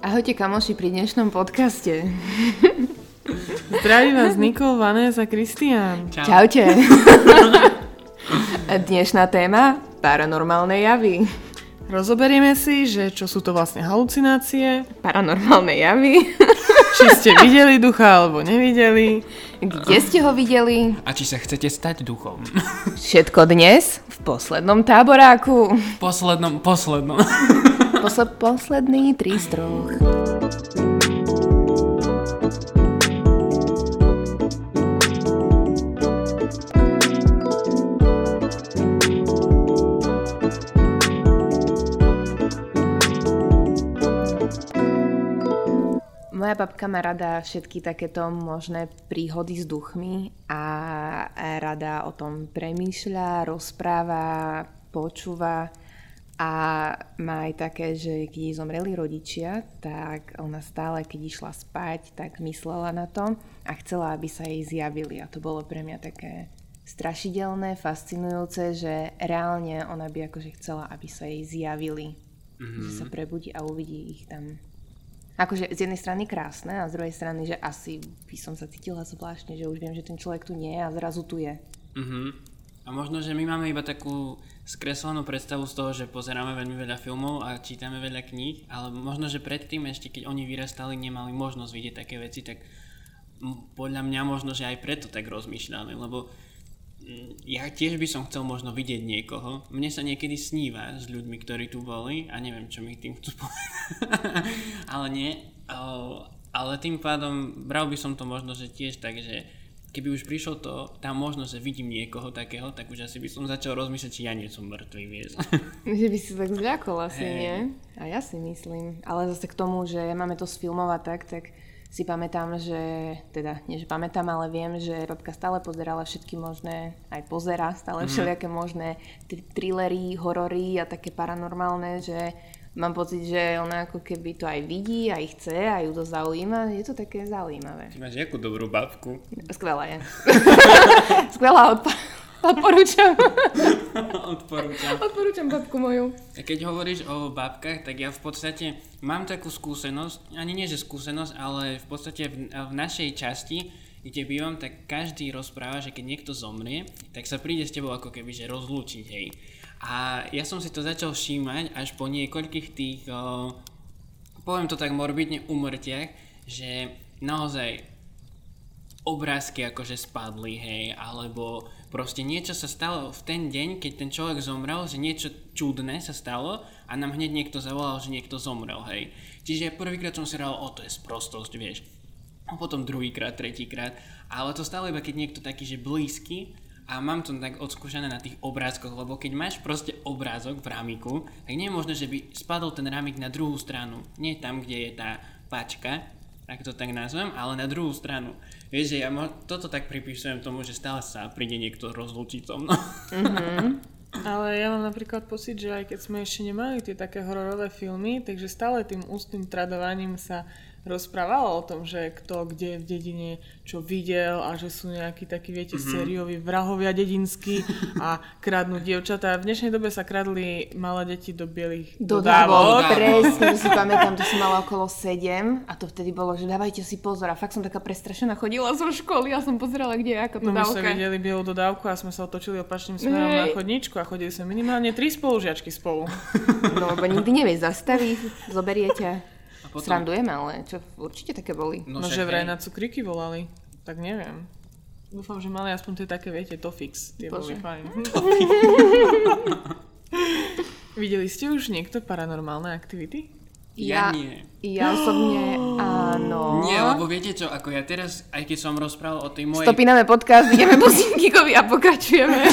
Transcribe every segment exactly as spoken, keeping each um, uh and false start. Ahojte kamoši pri dnešnom podcaste. Zdravím vás Nikol, Vanessa, Kristián. Čau. Čaute. Dnešná téma paranormálne javy. Rozoberieme si, že čo sú to vlastne halucinácie, paranormálne javy. Či ste videli ducha alebo nevideli. Kde ste ho videli? A či sa chcete stať duchom? Všetko dnes v poslednom táboráku. V poslednom, poslednom. Posle- posledný prístroj. Moja babka má rada všetky takéto možné príhody s duchmi a rada o tom premýšľa, rozpráva, počúva. A má aj také, že keď jej zomreli rodičia, tak ona stále, keď išla spať, tak myslela na to a chcela, aby sa jej zjavili. A to bolo pre mňa také strašidelné, fascinujúce, že reálne ona by akože chcela, aby sa jej zjavili. Mm-hmm. Že sa prebudí a uvidí ich tam. Akože z jednej strany krásne a z druhej strany, že asi by som sa cítila zvláštne, že už viem, že ten človek tu nie je a zrazu tu je. Mhm. A možno, že my máme iba takú skreslenú predstavu z toho, že pozeráme veľmi veľa filmov a čítame veľa kníh, ale možno, že predtým ešte, keď oni vyrastali, nemali možnosť vidieť také veci, tak podľa mňa možno, že aj preto tak rozmýšľame, lebo ja tiež by som chcel možno vidieť niekoho. Mne sa niekedy sníva s ľuďmi, ktorí tu boli a neviem, čo mi tým chcú povedať, ale nie. Ale tým pádom bral by som to možno, že tiež tak, že keby už prišlo to, tá možnosť, že vidím niekoho takého, tak už asi by som začal rozmýšľať, či ja nie som mŕtvý, vieš. Že by si tak zľakol asi, hey. Nie? A ja si myslím. Ale zase k tomu, že máme to sfilmovať tak, tak si pamätám, že, teda nie, že pamätám, ale viem, že babka stále pozerala všetky možné, aj pozera stále mm-hmm. všelijaké možné tr- thrillery, horory a také paranormálne, že mám pocit, že ona ako keby to aj vidí, aj chce, aj ju to zaujíma. Je to také zaujímavé. Ty máš nejakú dobrú babku. Skvelá je. Skvelá, odpo- odporúčam. odporúčam. Odporúčam babku moju. A keď hovoríš o babkách, tak ja v podstate mám takú skúsenosť, ani nie že skúsenosť, ale v podstate v, v našej časti, kde bývam, tak každý rozpráva, že keď niekto zomrie, tak sa príde s tebou ako keby že rozlúčiť, hej. A ja som si to začal všímať až po niekoľkých tých, oh, poviem to tak morbidne, úmrtiach, že naozaj obrázky akože spadli, hej, alebo proste niečo sa stalo v ten deň, keď ten človek zomrel, že niečo čudné sa stalo a nám hneď niekto zavolal, že niekto zomrel, hej. Čiže prvýkrát som si dal, o to je sprostosť, vieš, a potom druhýkrát, tretíkrát, ale to stále iba keď niekto taký, že blízky. A mám to tak odskúšané na tých obrázkoch, lebo keď máš proste obrázok v rámiku, tak nie je možné, že by spadol ten rámik na druhú stranu. Nie tam, kde je tá páčka, tak to tak nazvem, ale na druhú stranu. Vieš, že ja mo- toto tak pripíšujem tomu, že stále sa príde niekto rozlúčiť so mnou. Mm-hmm. Ale ja mám napríklad pocit, že aj keď sme ešte nemali tie také hororové filmy, takže stále tým ústnym tradovaním sa rozprávalo o tom, že kto kde v dedine čo videl a že sú nejakí takí, viete, mm-hmm. sérioví vrahovia dedinskí a kradnú dievčatá. V dnešnej dobe sa kradli malé deti do bielých dodávok. Dodávok, presne, to si pamätám, to som mala okolo sedem a to vtedy bolo, že dávajte si pozor. A fakt som taká prestrašená, chodila zo školy a som pozerala, kde je aká dodávka. No my sme videli bielú dodávku a sme sa otočili opačným smerom hey. na chodničku a chodili sme minimálne tri spolužiačky spolu. No, lebo nikdy nevieš zastaviť, zoberie ťa. Potom... Srandujeme, ale čo určite také boli. No, no že vraj na cukríky volali, tak neviem. Dúfam, že mali aspoň tie také, viete, Tofix. Tie Bože. Boli fajn. Videli ste už niekto paranormálne aktivity? Ja, ja nie. Ja osobne áno. Nie, lebo viete čo, ako ja teraz, aj keď som rozprával o tej mojej... Stopíname podcast, ideme po Sintíkovi a pokračujeme.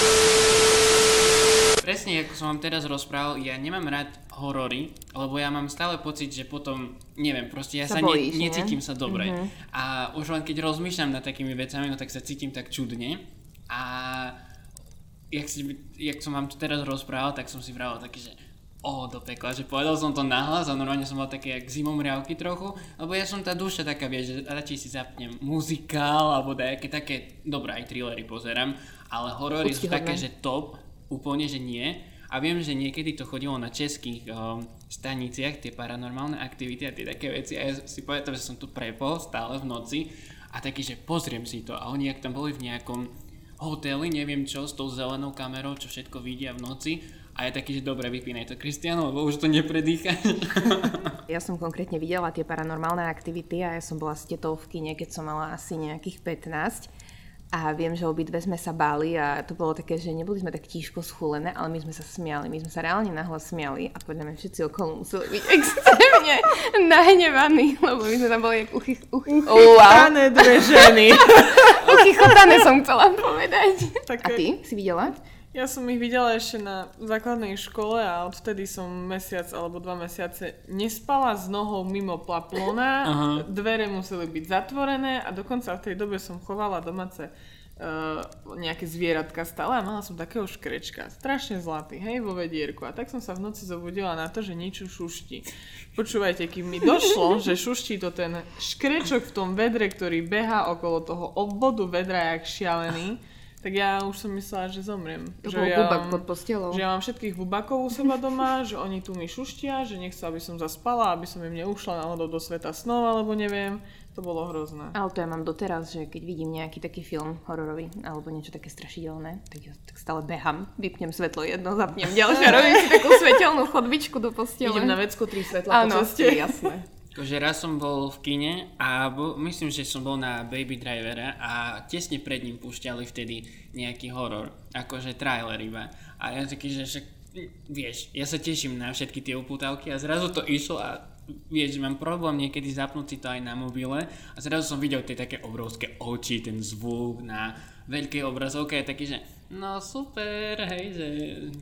Presne, ako som vám teraz rozprával, ja nemám rád horory, lebo ja mám stále pocit, že potom, neviem, proste ja sa, sa bojíš, ne, necítim ne? sa dobre. Uh-huh. A už len keď rozmýšľam nad takými vecami, no tak sa cítim tak čudne. A jak, si, jak som vám to teraz rozprával, tak som si vraval taký, že o, do pekla, že povedal som to nahlas a normálne som mal také jak zimomriavky trochu, lebo ja som tá duša taká, vieš, že radšej si zapnem muzikál, alebo nejaké také, dobré, aj thrillery pozerám, ale horory Uctihodné. Sú také, že top. Úplne, že nie. A viem, že niekedy to chodilo na českých um, staniciach, tie paranormálne aktivity a tie také veci. A ja si pamätám, že som tu prepol stále v noci a taký, že pozriem si to. A oni, ak tam boli v nejakom hoteli, neviem čo, s tou zelenou kamerou, čo všetko vidia v noci. A je taký, že dobre, vypínaj to, Kristián, lebo už to nepredýcha. Ja som konkrétne videla tie paranormálne aktivity a ja som bola z tetovky, keď som mala asi nejakých pätnásť. A viem, že obidve sme sa báli a to bolo také, že neboli sme tak tížko schúlené, ale my sme sa smiali, my sme sa reálne nahlas smiali a podľa mňa všetci okolo museli byť extrémne nahnevaní, lebo my sme tam boli jak uchych, uchych, uchychané dve ženy. Uchychotané som chcela povedať. Také... A ty si videla? Ja som ich videla ešte na základnej škole a odvtedy som mesiac alebo dva mesiace nespala s nohou mimo plaplona. Aha. Dvere museli byť zatvorené a dokonca v tej dobe som chovala domáce uh, nejaké zvieratka stále a mala som takého škrečka, strašne zlatý, hej, vo vedierku. A tak som sa v noci zobudila na to, že niečo šušti. Počúvajte, kým mi došlo, že šušti to ten škrečok v tom vedre, ktorý behá okolo toho obvodu vedra jak šialený. Tak ja už som myslela, že zomriem. To že bol ja bubak mám, pod postelou. Že ja mám všetkých bubakov u seba doma, že oni tu mi šuštia, že nechcú, aby som zaspala, aby som im neušla náhodou do sveta snov, alebo neviem. To bolo hrozné. Ale to ja mám doteraz, že keď vidím nejaký taký film hororový, alebo niečo také strašidelné, tak ja tak stále behám, vypnem svetlo jedno, zapnem ďalšie, robím si takú svetelnú chodbičku do postele. Idem na vecku tri svetla po ceste. Áno, jasné. Takže raz som bol v kine a bo, myslím, že som bol na Baby Drivera a tesne pred ním púšťali vtedy nejaký horor, akože trailer iba. A ja taký, že však, vieš, ja sa teším na všetky tie upútavky a zrazu to išlo a vieš, mám problém niekedy zapnúť si to aj na mobile a zrazu som videl tie také obrovské oči, ten zvuk na veľkej obrazovke a taký, že no super, hej, že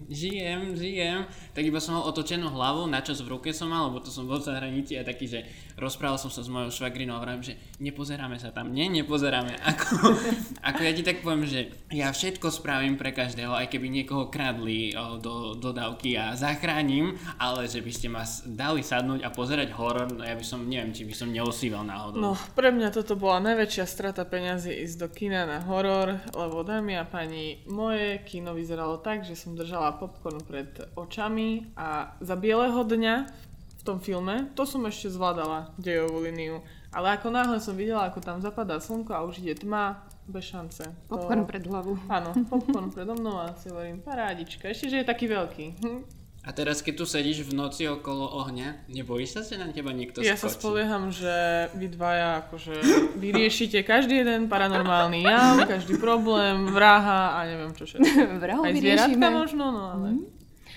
žijem, žijem. Tak iba som mal otočenú hlavu, na čas v ruke som mal, lebo to som bol v zahraničí a taký, že rozprával som sa s mojou švagrinou a hovorím, že nepozeráme sa tam, nie, nepozeráme. Ako, ako ja ti tak poviem, že ja všetko spravím pre každého, aj keby niekoho kradli o, do dodávky a zachránim, ale že by ste ma dali sadnúť a pozerať horor, no ja by som, neviem, či by som neosýval náhodou. No, pre mňa toto bola najväčšia strata peňazí ísť do kina na horor, lebo dámy a pani, moje kino vyzeralo tak, že som držala popcorn pred očami a za bieleho dňa v tom filme, to som ešte zvládala dejovú líniu, ale ako náhle som videla, ako tam zapadá slnko a už ide tma, bez šance. Popcorn to... pred hlavu. Áno, popcorn predo mnou a si hovorím, parádička, ešte, že je taký veľký. A teraz, keď tu sedíš v noci okolo ohňa, nebojíš sa, že na teba niekto skočí? Ja sa spolieham, že vy dvaja akože vyriešite každý jeden paranormálny jav, každý problém, vraha a neviem čo všetko. Vrahu aj zvieratka možno, no ale... Mm.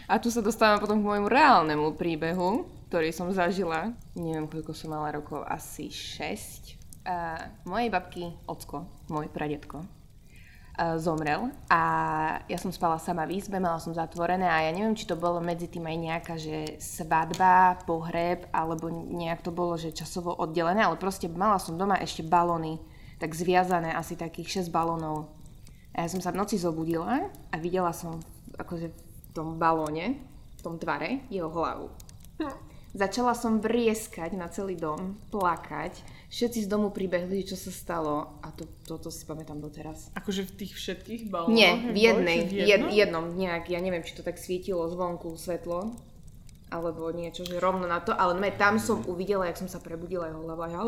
A tu sa dostávame potom k môjmu reálnemu príbehu, ktorý som zažila. Neviem, koľko som mala rokov, asi šesť. A mojej babky ocko, môj pradedko, zomrel a ja som spala sama v izbe, mala som zatvorené a ja neviem, či to bolo medzi tým aj nejaká, že svadba, pohreb, alebo nejak to bolo, že časovo oddelené, ale proste mala som doma ešte balóny, tak zviazané, asi takých šesť balónov. A ja som sa v noci zobudila a videla som akože v tom balóne, v tom tvare, jeho hlavu. Začala som vrieskať na celý dom, plakať. Všetci z domu pribehli, čo sa stalo a toto to, to si pamätám doteraz. Akože v tých všetkých balónoch? Nie, v jednej, v jednom? jednom nejak, ja neviem, či to tak svietilo zvonku svetlo, alebo niečo, že rovno na to, ale tam som uvidela, jak som sa prebudila jeho hlava a ja,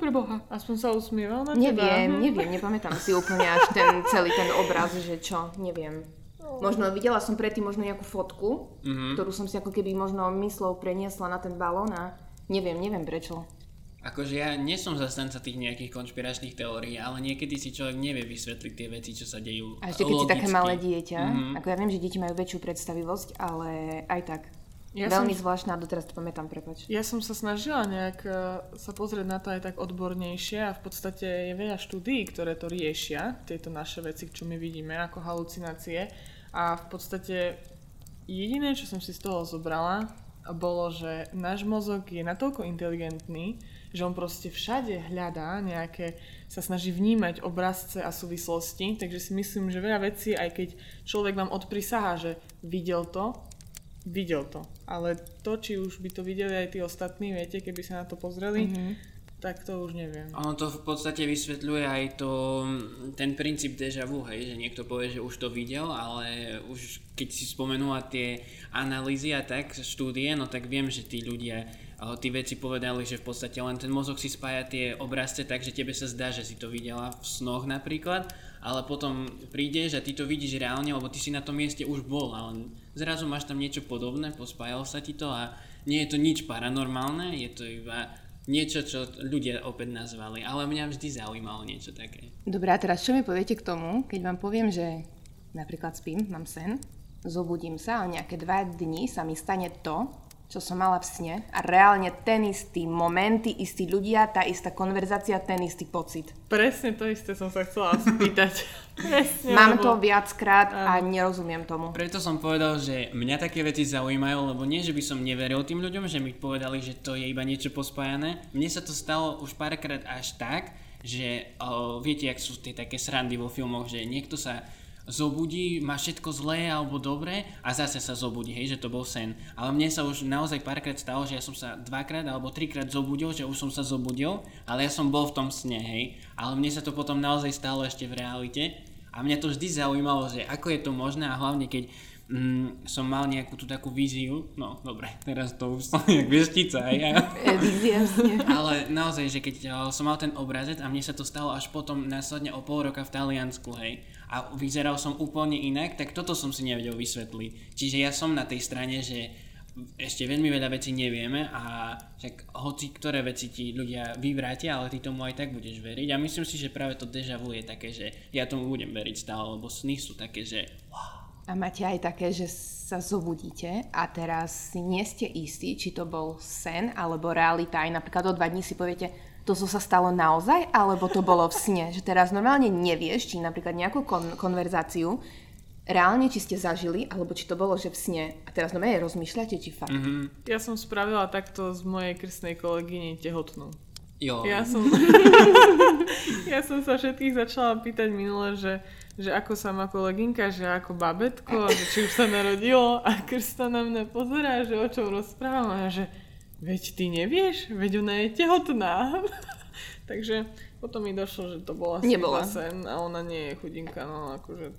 preboha. Aspoň sa usmieval na teba? Neviem, neviem, nepamätám si úplne až ten celý ten obraz, že čo, neviem. Možno videla som predtým možno nejakú fotku, mm-hmm. ktorú som si ako keby možno myslou preniesla na ten balón a neviem, neviem prečo. Akože ja nie som zastanca tých nejakých konšpiračných teórií, ale niekedy si človek nevie vysvetliť tie veci, čo sa dejú logicky. A ešte keď si také malé dieťa, mm-hmm. ako ja viem, že deti majú väčšiu predstavivosť, ale aj tak. Ja Veľmi som... zvláštna, doteraz to pamätám, prepáč. Ja som sa snažila nejak sa pozrieť na to aj tak odbornejšie a v podstate je veľa štúdií, ktoré to riešia, tieto naše veci, čo my vidíme ako halucinácie. A v podstate jediné, čo som si z toho zobrala, bolo, že náš mozog je natoľko inteligentný, že on proste všade hľadá nejaké, sa snaží vnímať obrazce a súvislosti, takže si myslím, že veľa vecí, aj keď človek vám odprisahá, že videl to, videl to. Ale to, či už by to videli aj tí ostatní, viete, keby sa na to pozreli, mm-hmm. tak to už neviem. Ono to v podstate vysvetľuje aj to, ten princíp déjà vu, hej, že niekto povie, že už to videl, ale už keď si spomenula tie analýzy a tak, štúdie, no tak viem, že tí ľudia tí veci povedali, že v podstate len ten mozog si spája tie obrazce tak, že tebe sa zdá, že si to videla v snoch napríklad, ale potom prídeš a ty to vidíš reálne, lebo ty si na tom mieste už bol, ale zrazu máš tam niečo podobné, pospájalo sa ti to a nie je to nič paranormálne, je to iba niečo, čo ľudia opäť nazvali, ale mňa vždy zaujímalo niečo také. Dobre, a teraz čo mi poviete k tomu, keď vám poviem, že napríklad spím, mám sen, zobudím sa a nejaké dva dni sa mi stane to, čo som mala v sne a reálne ten istý moment, tí istí ľudia, tá istá konverzácia, ten istý pocit. Presne to isté som sa chcela spýtať. Presne, mám lebo... to viackrát a nerozumiem tomu. Preto som povedal, že mňa také veci zaujímajú, lebo nie, že by som neveril tým ľuďom, že mi povedali, že to je iba niečo pospájané. Mne sa to stalo už párkrát až tak, že o, viete, jak sú tie také srandy vo filmoch, že niekto sa zobudí, má všetko zlé alebo dobré a zase sa zobudí, hej, že to bol sen. Ale mne sa už naozaj párkrát stalo, že ja som sa dvakrát alebo trikrát zobudil, že už som sa zobudil, ale ja som bol v tom sne, hej. Ale mne sa to potom naozaj stalo ešte v realite a mňa to vždy zaujímalo, že ako je to možné a hlavne keď mm, som mal nejakú tú takú víziu, no dobre, teraz to už som jak vieštica, hej. Ale naozaj, že keď som mal ten obrazec a mne sa to stalo až potom následne o pol roka v Taliansku, hej. A vyzeral som úplne inak, tak toto som si nevedel vysvetliť. Čiže ja som na tej strane, že ešte veľmi veľa vecí nevieme a však hoci ktoré veci ti ľudia vyvrátia, ale ty tomu aj tak budeš veriť. A myslím si, že práve to déjà vu je také, že ja tomu budem veriť stále, lebo sny sú také, že... A máte aj také, že sa zobudíte a teraz si nie ste istí, či to bol sen alebo realita. Aj napríklad o dva dní si poviete... To so sa stalo naozaj, alebo to bolo v sne? Že teraz normálne nevieš, či napríklad nejakú kon- konverzáciu reálne, či ste zažili, alebo či to bolo, že v sne. A teraz normálne rozmýšľate, či fakt. Mm-hmm. Ja som spravila takto z mojej krstnej kolegyne tehotnú. Jo. Ja som, ja som sa všetkých začala pýtať minule, že, že ako sa má kolegynka, že ako babetko, že či už sa narodilo a krstná na mňa pozerá, že o čom rozprávam a že... Veď ty nevieš, veď ona je tehotná. Takže potom mi došlo, že to bola sila sen a ona nie je chudinka, no akože.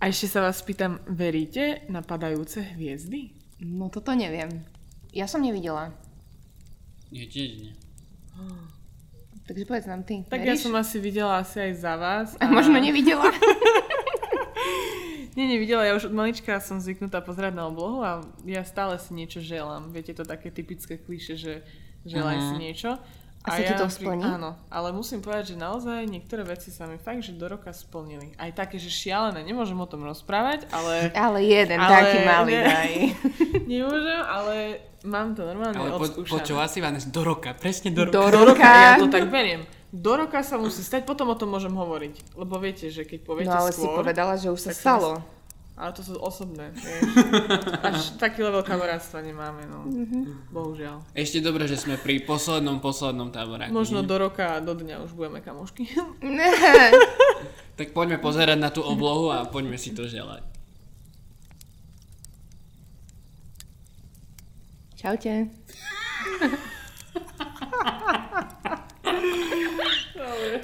A ešte sa vás pýtam, veríte na padajúce hviezdy? No toto neviem. Ja som nevidela. Ja tiež nie. Takže povedz nám ty, tak veríš? Ja som asi videla asi aj za vás. A, a možno nevidela. Nie, nevidela, ja už od malička som zvyknutá pozerať na oblohu a ja stále si niečo želám. Viete, to také typické klišé, že želaj si niečo. A, a sa ja, ti to splní? Áno, ale musím povedať, že naozaj niektoré veci sa mi fakt, že do roka splnili. Aj také, že šialené, nemôžem o tom rozprávať, ale... Ale jeden ale, taký malý ne, daj. Nemôžem, ale mám to normálne ale odskúšané. Ale počula si, Vánes, do roka, presne do roka. Do roka. Do roka, ja to tak beriem. Do roka sa musí stať, potom o tom môžem hovoriť. Lebo viete, že keď poviete skôr... No ale skôr, si povedala, že už sa stalo. Som... Ale to sú osobné, vieš. Až taký level kamarátstva nemáme, no. Mm-hmm. Bohužiaľ. Ešte dobre, že sme pri poslednom, poslednom táboráku. Možno nie? Do roka, do dňa už budeme kamošky. Tak poďme pozerať na tú oblohu a poďme si to želať. Čaute. Oh,